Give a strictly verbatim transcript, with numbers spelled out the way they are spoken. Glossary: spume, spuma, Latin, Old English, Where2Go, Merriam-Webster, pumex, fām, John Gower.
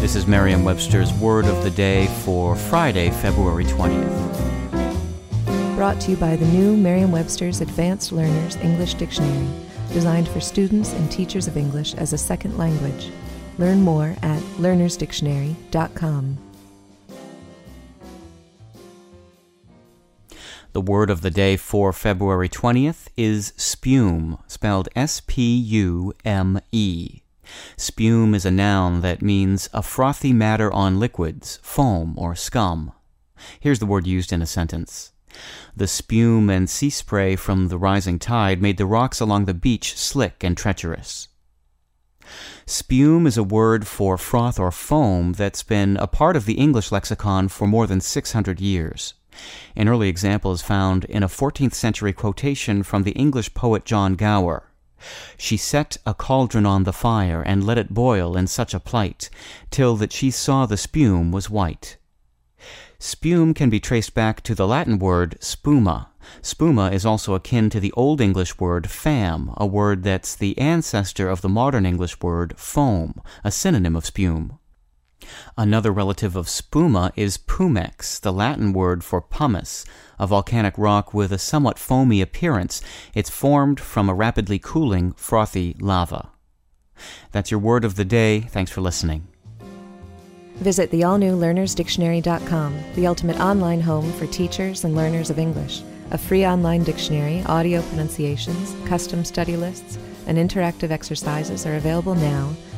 This is Merriam-Webster's Word of the Day for Friday, February twentieth. Brought to you by the new Merriam-Webster's Advanced Learners English Dictionary, designed for students and teachers of English as a second language. Learn more at learners dictionary dot com. The word of the day for February twentieth is spume, spelled S P U M E. Spume is a noun that means a frothy matter on liquids, foam or scum. Here's the word used in a sentence. The spume and sea spray from the rising tide made the rocks along the beach slick and treacherous. Spume is a word for froth or foam that's been a part of the English lexicon for more than six hundred years. An early example is found in a fourteenth century quotation from the English poet John Gower. She set a cauldron on the fire, and let it boil in such a plight, till that she saw the spume was white. Spume can be traced back to the Latin word spuma. Spuma is also akin to the Old English word fam, a word that's the ancestor of the modern English word foam, a synonym of spume. Another relative of spuma is pumex, the Latin word for pumice, a volcanic rock with a somewhat foamy appearance. It's formed from a rapidly cooling, frothy lava. That's your word of the day. Thanks for listening. Visit the all-new learners dictionary dot com, the ultimate online home for teachers and learners of English. A free online dictionary, audio pronunciations, custom study lists, and interactive exercises are available now